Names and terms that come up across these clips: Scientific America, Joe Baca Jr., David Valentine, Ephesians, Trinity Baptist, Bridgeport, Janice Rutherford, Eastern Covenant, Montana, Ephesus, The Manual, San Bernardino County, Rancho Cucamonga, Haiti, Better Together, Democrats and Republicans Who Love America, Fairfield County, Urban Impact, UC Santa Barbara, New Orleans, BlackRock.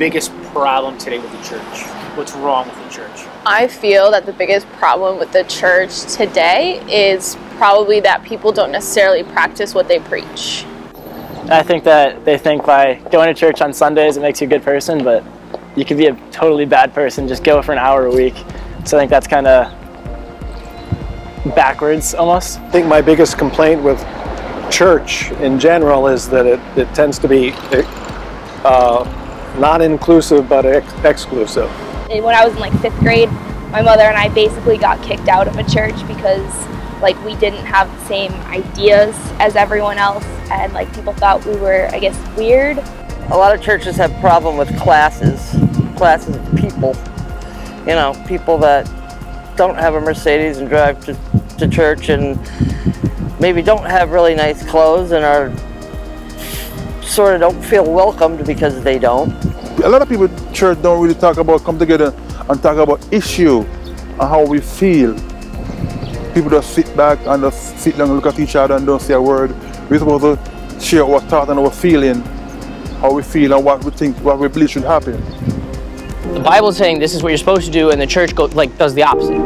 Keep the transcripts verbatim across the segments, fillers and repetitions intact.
biggest problem today with the church? What's wrong with the church? I feel that the biggest problem with the church today is probably that people don't necessarily practice what they preach. I think that they think by going to church on Sundays it makes you a good person, but you could be a totally bad person, just go for an hour a week. So I think that's kind of backwards almost. I think my biggest complaint with church in general is that it, it tends to be uh, not inclusive but ex- exclusive. And when I was in like fifth grade, my mother and I basically got kicked out of a church because like we didn't have the same ideas as everyone else, and like people thought we were, I guess, weird. A lot of churches have problem with classes, classes of people. You know, people that don't have a Mercedes and drive to, to church and maybe don't have really nice clothes and are sort of don't feel welcomed because they don't. A lot of people at church don't really talk about, come together and talk about issue and how we feel. People just sit back and just sit down and look at each other and don't say a word. We're supposed to share our thoughts and our feeling, how we feel and what we think, what we believe should happen. The Bible's saying this is what you're supposed to do, and the church go, like does the opposite.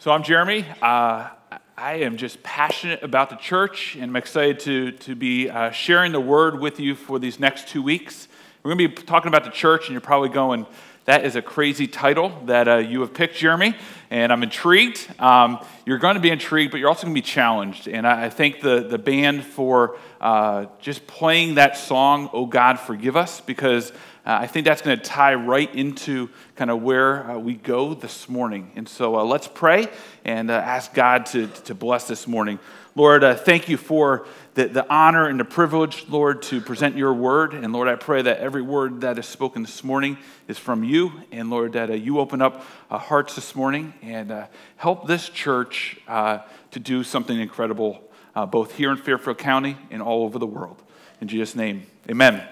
So I'm Jeremy. Uh, I am just passionate about the church, and I'm excited to, to be uh, sharing the word with you for these next two weeks. We're going to be talking about the church, and you're probably going, that is a crazy title that uh, you have picked, Jeremy, and I'm intrigued. Um, you're going to be intrigued, but you're also going to be challenged, and I, I thank the, the band for uh, just playing that song, "Oh God, Forgive Us," because uh, I think that's going to tie right into kind of where uh, we go this morning. And so uh, let's pray and uh, ask God to, to bless this morning. Lord, uh, thank you for the, the honor and the privilege, Lord, to present your word. And Lord, I pray that every word that is spoken this morning is from you. And Lord, that uh, you open up uh, hearts this morning and uh, help this church uh, to do something incredible, uh, both here in Fairfield County and all over the world. In Jesus' name, amen.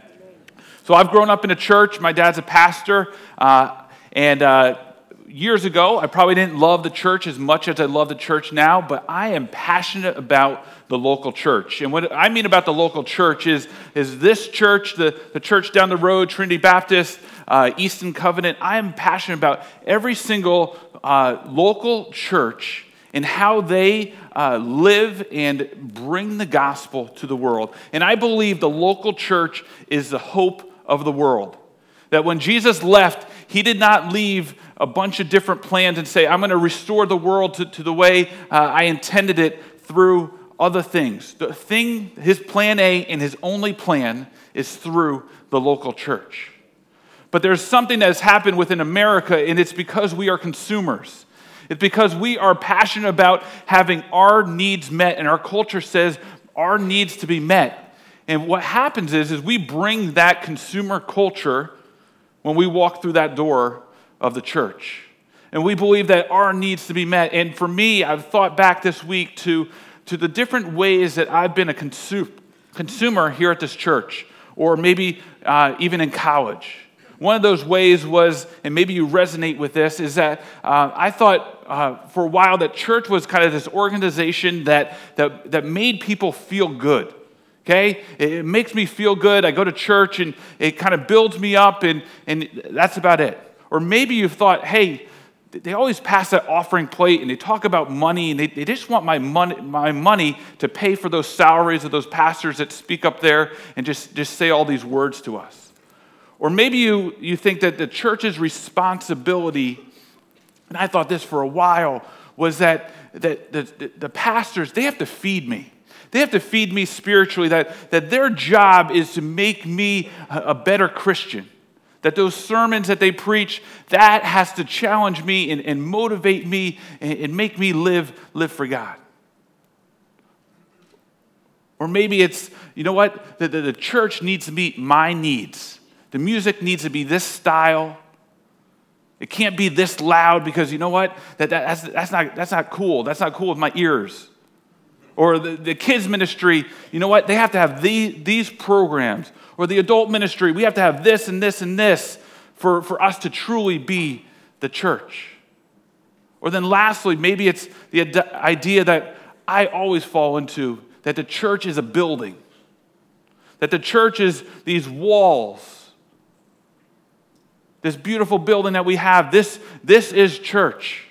So I've grown up in a church. My dad's a pastor. Uh, and... Uh, Years ago, I probably didn't love the church as much as I love the church now, but I am passionate about the local church. And what I mean about the local church is, is this church, the, the church down the road, Trinity Baptist, uh, Eastern Covenant. I am passionate about every single uh, local church and how they uh, live and bring the gospel to the world. And I believe the local church is the hope of the world. That when Jesus left, he did not leave a bunch of different plans and say, I'm going to restore the world to, to the way uh, I intended it through other things. The thing, his plan A and his only plan is through the local church. But there's something that has happened within America, and it's because we are consumers. It's because we are passionate about having our needs met, and our culture says our needs to be met. And what happens is, is we bring that consumer culture when we walk through that door of the church. And we believe that our needs to be met. And for me, I've thought back this week to, to the different ways that I've been a consu- consumer here at this church, or maybe uh, even in college. One of those ways was, and maybe you resonate with this, is that uh, I thought uh, for a while that church was kind of this organization that, that, that made people feel good. Okay, it makes me feel good. I go to church and it kind of builds me up, and, and that's about it. Or maybe you've thought, hey, they always pass that offering plate and they talk about money, and they, they just want my money, my money to pay for those salaries of those pastors that speak up there and just, just say all these words to us. Or maybe you, you think that the church's responsibility, and I thought this for a while, was that, that the, the pastors, they have to feed me. They have to feed me spiritually, that, that their job is to make me a better Christian. That those sermons that they preach, that has to challenge me and, and motivate me and, and make me live, live for God. Or maybe it's, you know what, the, the, the church needs to meet my needs. The music needs to be this style. It can't be this loud because, you know what, that, that, that's, that's, not, that's not cool. That's not cool with my ears. Or the, the kids' ministry, you know what? They have to have the, these programs. Or the adult ministry, we have to have this and this and this for, for us to truly be the church. Or then lastly, maybe it's the idea that I always fall into, that the church is a building, that the church is these walls, this beautiful building that we have. This, this is church.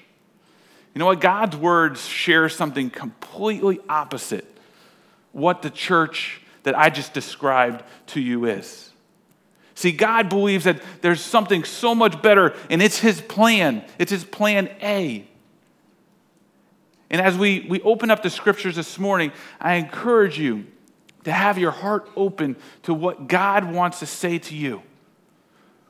You know what? God's word shares something completely opposite what the church that I just described to you is. See, God believes that there's something so much better, and it's his plan. It's his plan A. And as we, we open up the scriptures this morning, I encourage you to have your heart open to what God wants to say to you.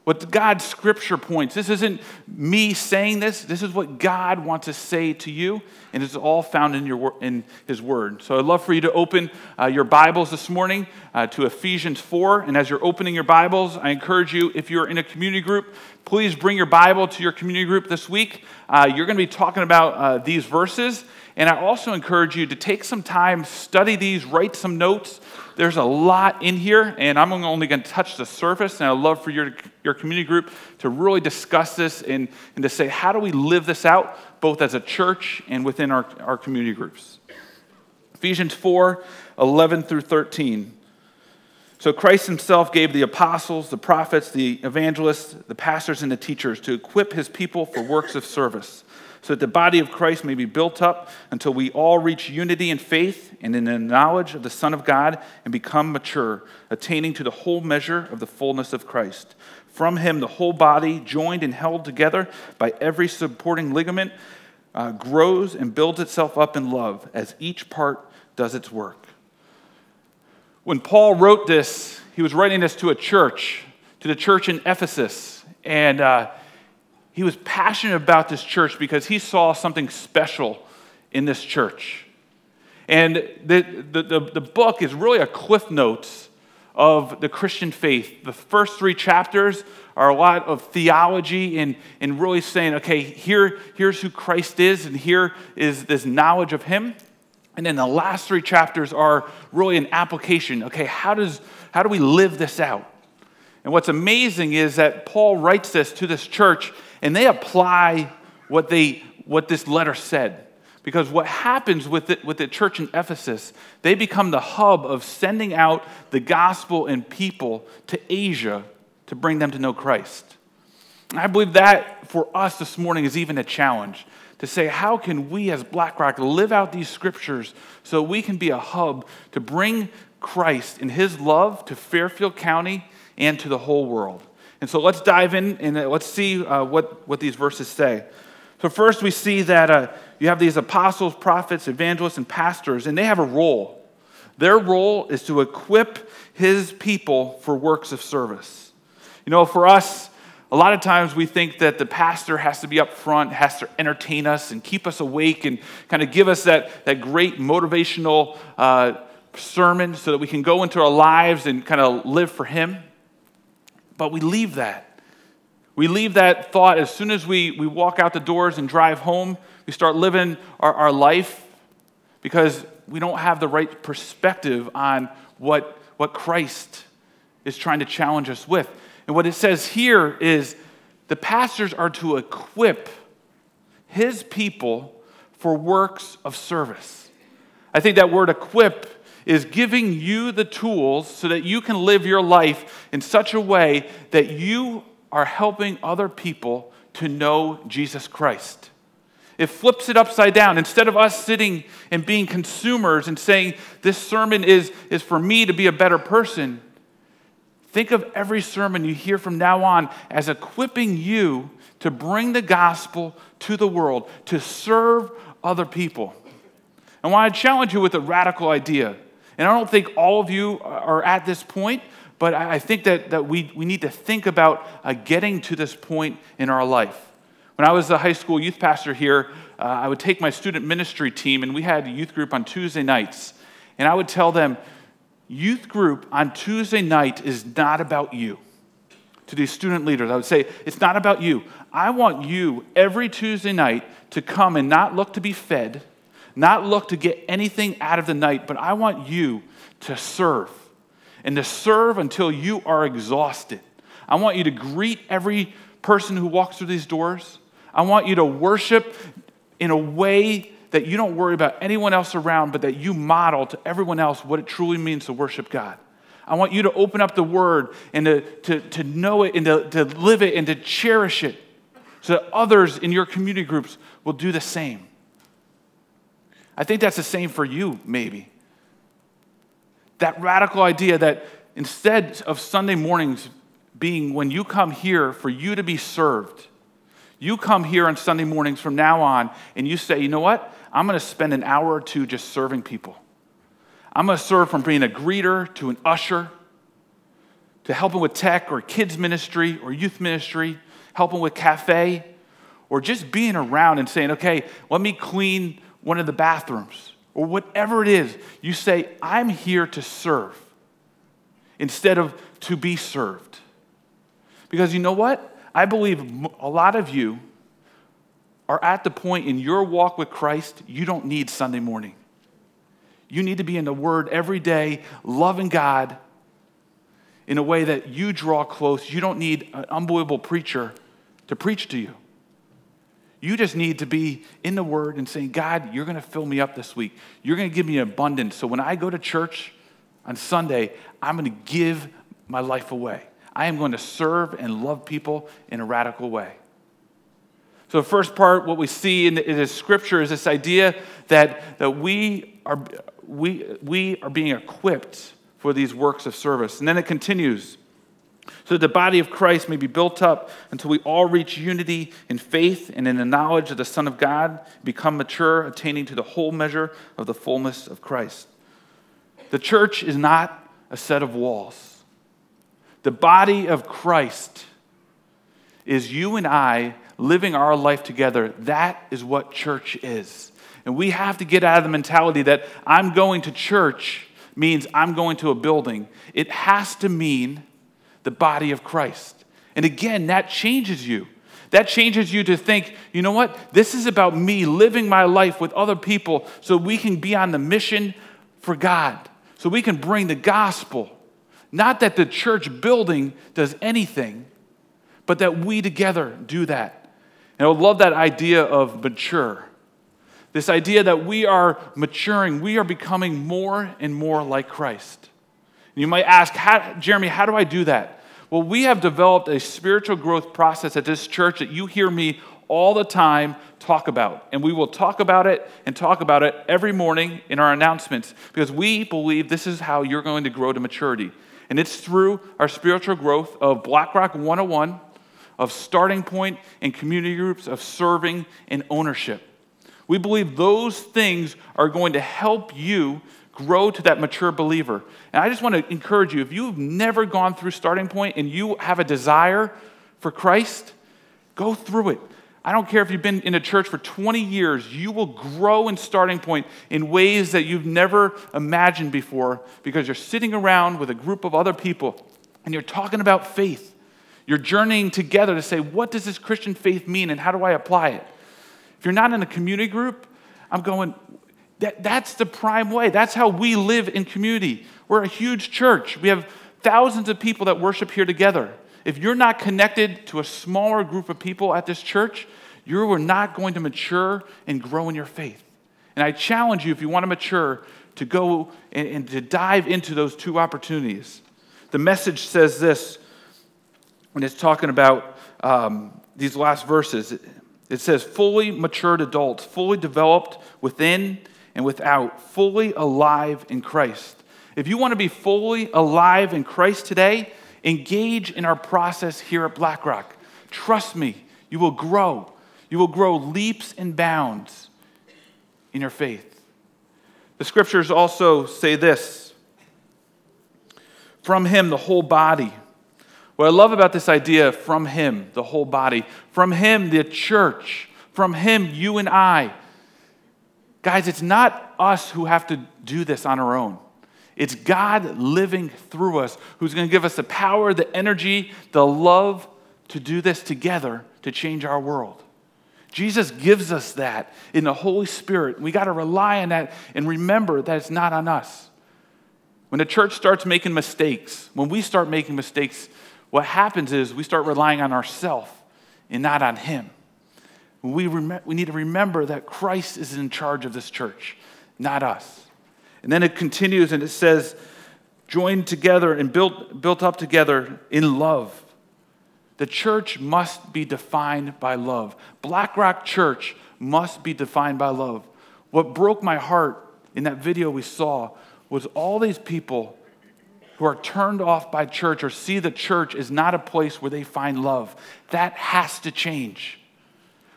What God's scripture points. This isn't me saying this. This is what God wants to say to you, and it's all found in your in his word. So I'd love for you to open uh, your Bibles this morning uh, to Ephesians four. And as you're opening your Bibles, I encourage you, if you're in a community group, please bring your Bible to your community group this week. Uh, you're going to be talking about uh, these verses. And I also encourage you to take some time, study these, write some notes. There's a lot in here, and I'm only going to touch the surface, and I'd love for your, your community group to really discuss this and, and to say, how do we live this out, both as a church and within our, our community groups? Ephesians four, eleven through thirteen. So Christ himself gave the apostles, the prophets, the evangelists, the pastors, and the teachers to equip his people for works of service, so that the body of Christ may be built up until we all reach unity in faith and in the knowledge of the Son of God and become mature, attaining to the whole measure of the fullness of Christ. From him, the whole body, joined and held together by every supporting ligament, uh, grows and builds itself up in love as each part does its work. When Paul wrote this, he was writing this to a church, to the church in Ephesus, and uh, He was passionate about this church because he saw something special in this church. And the, the, the, the book is really a cliff notes of the Christian faith. The first three chapters are a lot of theology and, and really saying, okay, here, here's who Christ is, and here is this knowledge of him. And then the last three chapters are really an application. Okay, how does how do we live this out? And what's amazing is that Paul writes this to this church, and they apply what they what this letter said. Because what happens with it, with the church in Ephesus, they become the hub of sending out the gospel and people to Asia to bring them to know Christ. And I believe that for us this morning is even a challenge to say, how can we as BlackRock live out these scriptures so we can be a hub to bring Christ and his love to Fairfield County and to the whole world? And so let's dive in and let's see uh, what, what these verses say. So first we see that uh, you have these apostles, prophets, evangelists, and pastors, and they have a role. Their role is to equip his people for works of service. You know, for us, a lot of times we think that the pastor has to be up front, has to entertain us and keep us awake and kind of give us that, that great motivational uh, sermon so that we can go into our lives and kind of live for him. But we leave that. We leave that thought as soon as we, we walk out the doors and drive home, we start living our, our life because we don't have the right perspective on what, what Christ is trying to challenge us with. And what it says here is the pastors are to equip his people for works of service. I think that word equip is giving you the tools so that you can live your life in such a way that you are helping other people to know Jesus Christ. It flips it upside down. Instead of us sitting and being consumers and saying, this sermon is, is for me to be a better person, think of every sermon you hear from now on as equipping you to bring the gospel to the world, to serve other people. I want to challenge you with a radical idea. And I don't think all of you are at this point, but I think that, that we, we need to think about uh, getting to this point in our life. When I was a high school youth pastor here, uh, I would take my student ministry team, and we had a youth group on Tuesday nights. And I would tell them, youth group on Tuesday night is not about you. To these student leaders, I would say, it's not about you. I want you every Tuesday night to come and not look to be fed, not look to get anything out of the night, but I want you to serve, and to serve until you are exhausted. I want you to greet every person who walks through these doors. I want you to worship in a way that you don't worry about anyone else around, but that you model to everyone else what it truly means to worship God. I want you to open up the Word and to, to, to know it and to, to live it and to cherish it so that others in your community groups will do the same. I think that's the same for you, maybe. That radical idea that instead of Sunday mornings being when you come here for you to be served, you come here on Sunday mornings from now on and you say, you know what? I'm going to spend an hour or two just serving people. I'm going to serve from being a greeter to an usher to helping with tech or kids ministry or youth ministry, helping with cafe, or just being around and saying, okay, let me clean one of the bathrooms or whatever it is. You say, I'm here to serve instead of to be served. Because you know what? I believe a lot of you are at the point in your walk with Christ, you don't need Sunday morning. You need to be in the Word every day, loving God in a way that you draw close. You don't need an unbelievable preacher to preach to you. You just need to be in the Word and saying, God, you're going to fill me up this week. You're going to give me abundance. So when I go to church on Sunday, I'm going to give my life away. I am going to serve and love people in a radical way. So the first part, what we see in the Scripture is this idea that, that we are we we are being equipped for these works of service. And then it continues. So that the body of Christ may be built up until we all reach unity in faith and in the knowledge of the Son of God, become mature, attaining to the whole measure of the fullness of Christ. The church is not a set of walls. The body of Christ is you and I living our life together. That is what church is. And we have to get out of the mentality that I'm going to church means I'm going to a building. It has to mean the body of Christ. And again, that changes you. That changes you to think, you know what? This is about me living my life with other people so we can be on the mission for God, so we can bring the gospel. Not that the church building does anything, but that we together do that. And I love that idea of mature. This idea that we are maturing, we are becoming more and more like Christ. And you might ask, how, Jeremy, how do I do that? Well, we have developed a spiritual growth process at this church that you hear me all the time talk about. And we will talk about it and talk about it every morning in our announcements because we believe this is how you're going to grow to maturity. And it's through our spiritual growth of BlackRock one oh one, of starting point and community groups, of serving and ownership. We believe those things are going to help you grow to that mature believer. And I just want to encourage you, if you've never gone through starting point and you have a desire for Christ, go through it. I don't care if you've been in a church for twenty years, you will grow in starting point in ways that you've never imagined before because you're sitting around with a group of other people and you're talking about faith. You're journeying together to say, what does this Christian faith mean and how do I apply it? If you're not in a community group, I'm going, that, that's the prime way. That's how we live in community. We're a huge church. We have thousands of people that worship here together. If you're not connected to a smaller group of people at this church, you are not going to mature and grow in your faith. And I challenge you, if you want to mature, to go and, and to dive into those two opportunities. The Message says this, when it's talking about um, these last verses. It says, fully matured adults, fully developed within and without, fully alive in Christ. If you want to be fully alive in Christ today, engage in our process here at BlackRock. Trust me, you will grow. You will grow leaps and bounds in your faith. The Scriptures also say this, from Him, the whole body. What I love about this idea, from Him, the whole body, from Him, the church, from Him, you and I. Guys, it's not us who have to do this on our own. It's God living through us who's going to give us the power, the energy, the love to do this together to change our world. Jesus gives us that in the Holy Spirit. We got to rely on that and remember that it's not on us. When the church starts making mistakes, when we start making mistakes, what happens is we start relying on ourselves and not on Him. we, rem- we need to remember that Christ is in charge of this church, not us. And then it continues and it says, joined together and built, built up together in love. The church must be defined by love. BlackRock Church must be defined by love. What broke my heart in that video we saw was all these people who are turned off by church or see the church is not a place where they find love. That has to change.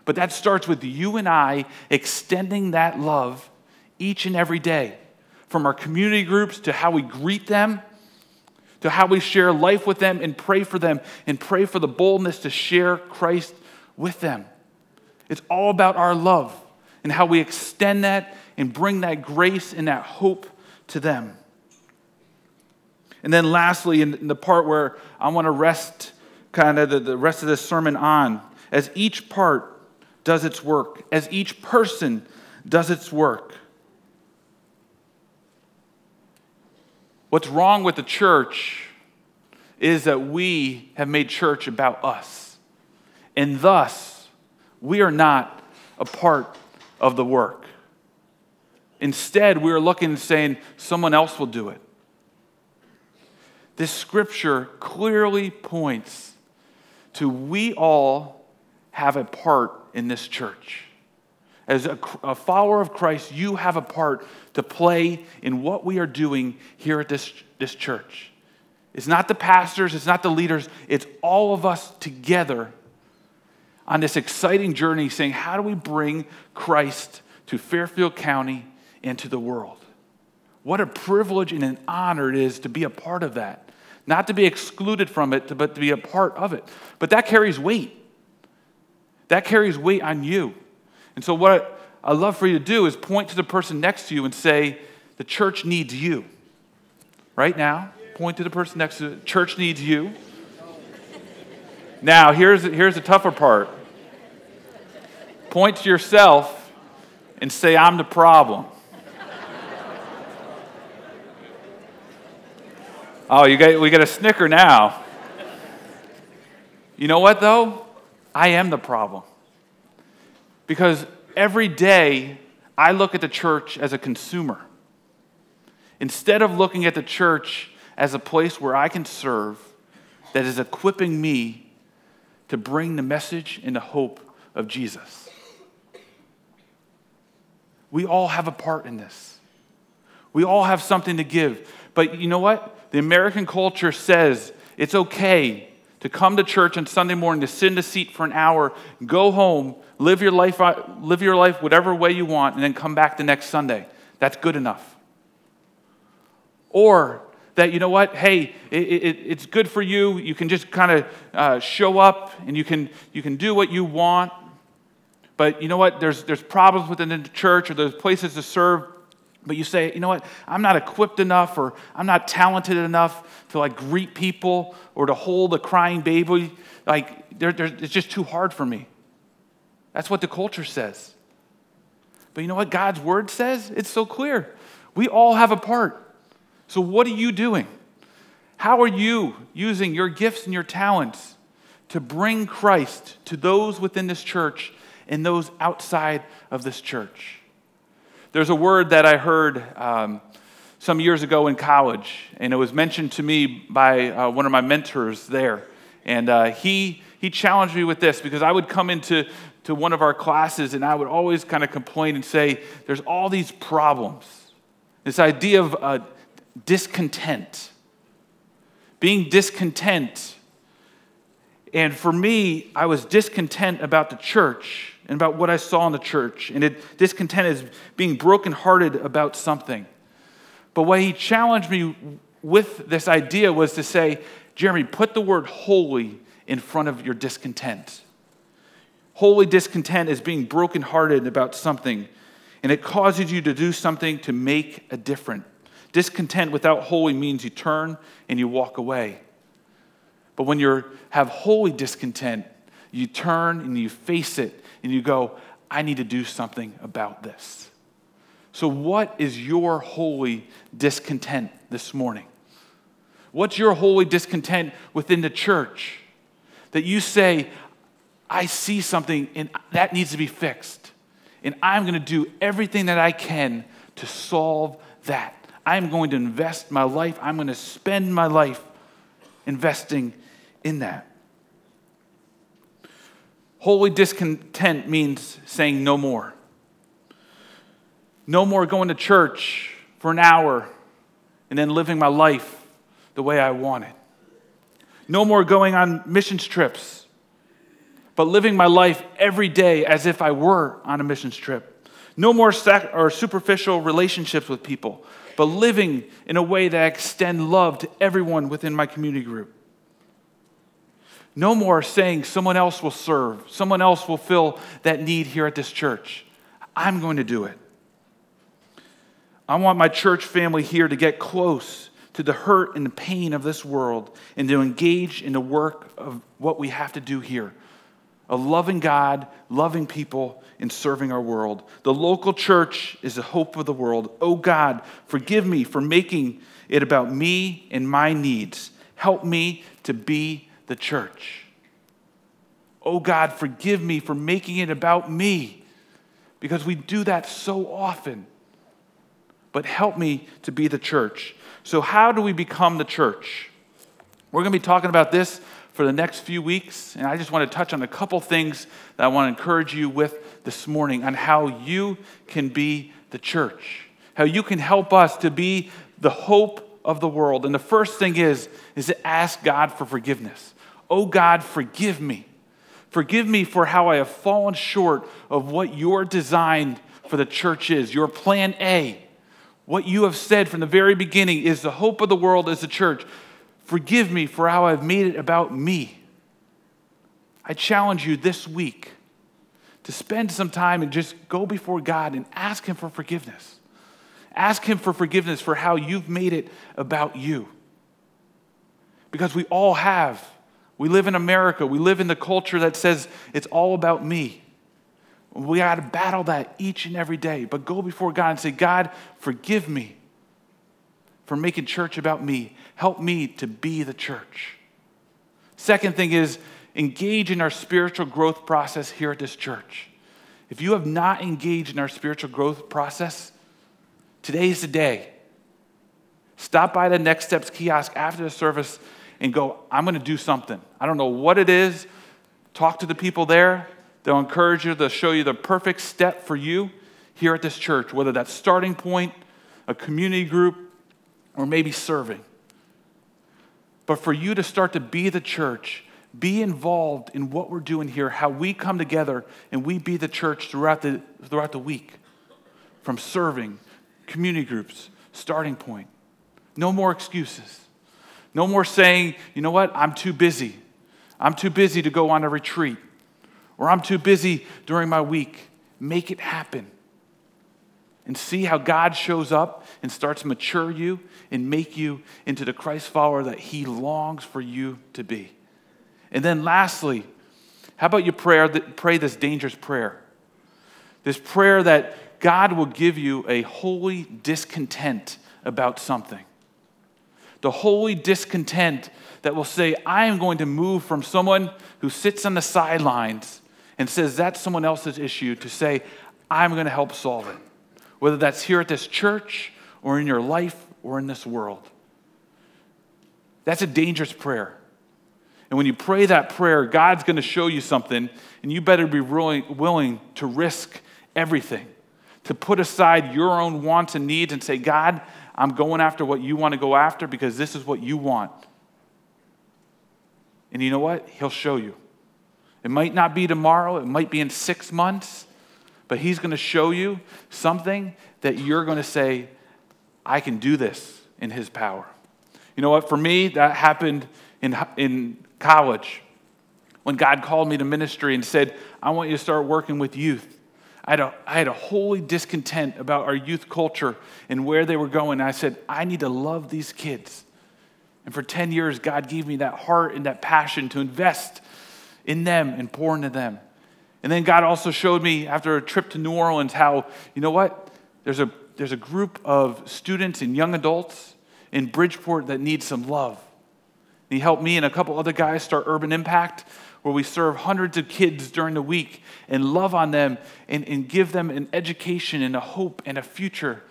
But that starts with you and I extending that love each and every day, from our community groups to how we greet them, to how we share life with them and pray for them and pray for the boldness to share Christ with them. It's all about our love and how we extend that and bring that grace and that hope to them. And then lastly, in the part where I want to rest kind of the, the rest of this sermon on, as each part does its work, as each person does its work. What's wrong with the church is that we have made church about us. And thus, we are not a part of the work. Instead, we are looking and saying, someone else will do it. This scripture clearly points to we all have a part in this church. As a, a follower of Christ, you have a part to play in what we are doing here at this, this church. It's not the pastors, it's not the leaders, it's all of us together on this exciting journey saying, how do we bring Christ to Fairfield County and to the world? What a privilege and an honor it is to be a part of that. Not to be excluded from it, but to be a part of it. But that carries weight. That carries weight on you. And so what I'd love for you to do is point to the person next to you and say, the church needs you. Right now, point to the person next to you. Church needs you. Now, here's, here's the tougher part. Point to yourself and say, I'm the problem. Oh, you got, we got a snicker now. You know what, though? I am the problem. Because every day, I look at the church as a consumer. Instead of looking at the church as a place where I can serve, that is equipping me to bring the message and the hope of Jesus. We all have a part in this. We all have something to give. But you know what? The American culture says it's okay to come to church on Sunday morning, to sit in a seat for an hour, go home, live your life, live your life whatever way you want, and then come back the next Sunday. That's good enough. Or that, you know what, hey, it, it, it's good for you. You can just kind of uh, show up, and you can you can do what you want. But you know what, there's there's problems within the church, or there's places to serve. But you say, you know what, I'm not equipped enough, or I'm not talented enough to like greet people or to hold a crying baby. Like, they're, they're, it's just too hard for me. That's what the culture says. But you know what God's word says? It's so clear. We all have a part. So what are you doing? How are you using your gifts and your talents to bring Christ to those within this church and those outside of this church? There's a word that I heard um, some years ago in college, and it was mentioned to me by uh, one of my mentors there. And uh, he he challenged me with this, because I would come into to one of our classes, and I would always kind of complain and say, there's all these problems. This idea of uh, discontent. Being discontent. And for me, I was discontent about the church and about what I saw in the church. And it, discontent is being brokenhearted about something. But what he challenged me with this idea was to say, Jeremy, put the word holy in front of your discontent. Holy discontent is being brokenhearted about something. And it causes you to do something to make a difference. Discontent without holy means you turn and you walk away. But when you have holy discontent, you turn and you face it, and you go, I need to do something about this. So what is your holy discontent this morning? What's your holy discontent within the church? That you say, I see something and that needs to be fixed. And I'm going to do everything that I can to solve that. I'm going to invest my life. I'm going to spend my life investing in that. Holy discontent means saying no more. No more going to church for an hour and then living my life the way I want it. No more going on missions trips, but living my life every day as if I were on a missions trip. No more sac- or superficial relationships with people, but living in a way that I extend love to everyone within my community group. No more saying someone else will serve, someone else will fill that need here at this church. I'm going to do it. I want my church family here to get close to the hurt and the pain of this world and to engage in the work of what we have to do here. Of loving God, loving people, and serving our world. The local church is the hope of the world. Oh God, forgive me for making it about me and my needs. Help me to be the church. Oh God, forgive me for making it about me, because we do that so often. But help me to be the church. So how do we become the church? We're going to be talking about this for the next few weeks, and I just want to touch on a couple things that I want to encourage you with this morning on how you can be the church, how you can help us to be the hope of the world. And the first thing is, is to ask God for forgiveness. Oh God, forgive me. Forgive me for how I have fallen short of what your design for the church is, your plan A. What you have said from the very beginning is the hope of the world is the church. Forgive me for how I've made it about me. I challenge you this week to spend some time and just go before God and ask him for forgiveness. Ask him for forgiveness for how you've made it about you. Because we all have. We live in America. We live in the culture that says it's all about me. We got to battle that each and every day. But go before God and say, God, forgive me for making church about me. Help me to be the church. Second thing is, engage in our spiritual growth process here at this church. If you have not engaged in our spiritual growth process, today is the day. Stop by the Next Steps kiosk after the service and go, I'm going to do something. I don't know what it is. Talk to the people there. They'll encourage you. They'll show you the perfect step for you here at this church, whether that's starting point, a community group, or maybe serving. But for you to start to be the church, be involved in what we're doing here, how we come together and we be the church throughout the, throughout the week, from serving, community groups, starting point. No more excuses. No more saying, you know what, I'm too busy. I'm too busy to go on a retreat, or I'm too busy during my week. Make it happen. And see how God shows up and starts to mature you and make you into the Christ follower that he longs for you to be. And then lastly, how about you prayer that, pray this dangerous prayer? This prayer that God will give you a holy discontent about something. The holy discontent that will say, I am going to move from someone who sits on the sidelines and says that's someone else's issue to say, I'm going to help solve it. Whether that's here at this church or in your life or in this world. That's a dangerous prayer. And when you pray that prayer, God's going to show you something, and you better be willing to risk everything, to put aside your own wants and needs and say, God, I'm going after what you want to go after because this is what you want. And you know what? He'll show you. It might not be tomorrow. It might be in six months. But he's going to show you something that you're going to say, I can do this in his power. You know what? For me, that happened in, in college when God called me to ministry and said, I want you to start working with youth. I had a, I had a holy discontent about our youth culture and where they were going. And I said, I need to love these kids. And for ten years, God gave me that heart and that passion to invest in them and pour into them. And then God also showed me after a trip to New Orleans how, you know what, there's a, there's a group of students and young adults in Bridgeport that need some love. And he helped me and a couple other guys start Urban Impact, where we serve hundreds of kids during the week and love on them and, and give them an education and a hope and a future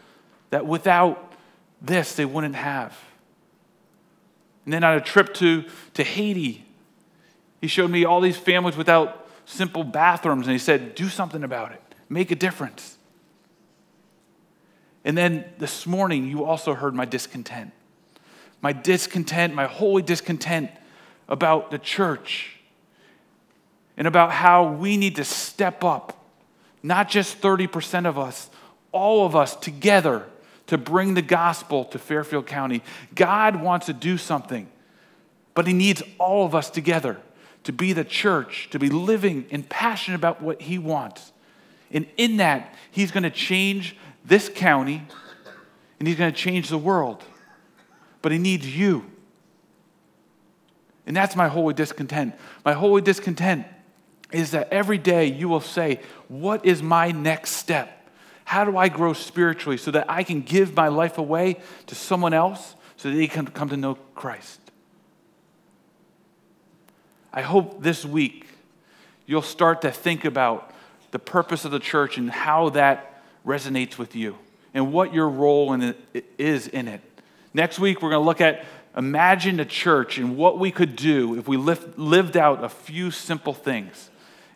that without this they wouldn't have. And then on a trip to, to Haiti, he showed me all these families without simple bathrooms, and he said, do something about it. Make a difference. And then this morning, you also heard my discontent. My discontent, my holy discontent about the church. And about how we need to step up, not just thirty percent of us, all of us together to bring the gospel to Fairfield County. God wants to do something, but he needs all of us together to be the church, to be living and passionate about what he wants. And in that, he's going to change this county, and he's going to change the world. But he needs you. And that's my holy discontent. My holy discontent is that every day you will say, what is my next step? How do I grow spiritually so that I can give my life away to someone else so that they can come to know Christ? I hope this week you'll start to think about the purpose of the church and how that resonates with you and what your role in it is in it. Next week, we're going to look at imagine a church and what we could do if we lift, lived out a few simple things.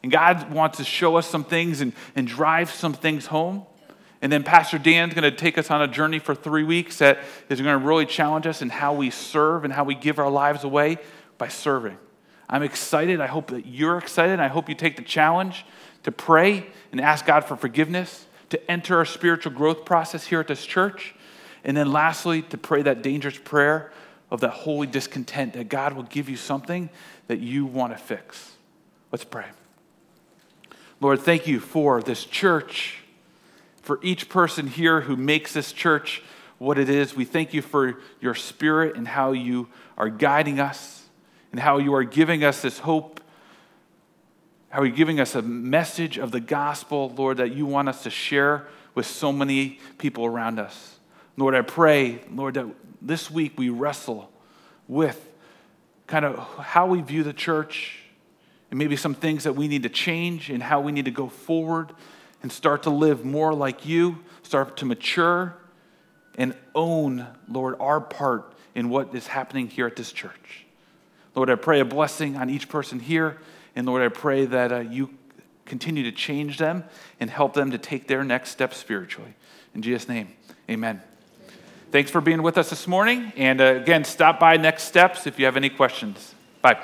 And God wants to show us some things and, and drive some things home. And then Pastor Dan's going to take us on a journey for three weeks that is going to really challenge us in how we serve and how we give our lives away by serving. I'm excited. I hope that you're excited. I hope you take the challenge to pray and ask God for forgiveness, to enter our spiritual growth process here at this church, and then lastly, to pray that dangerous prayer of that holy discontent, that God will give you something that you want to fix. Let's pray. Lord, thank you for this church, for each person here who makes this church what it is. We thank you for your Spirit and how you are guiding us and how you are giving us this hope, how you're giving us a message of the gospel, Lord, that you want us to share with so many people around us. Lord, I pray, Lord, that this week we wrestle with kind of how we view the church and maybe some things that we need to change and how we need to go forward and start to live more like you, start to mature and own, Lord, our part in what is happening here at this church. Lord, I pray a blessing on each person here, and Lord, I pray that uh, you continue to change them and help them to take their next step spiritually. In Jesus' name, amen. Thanks for being with us this morning. And uh, again, stop by Next Steps if you have any questions. Bye.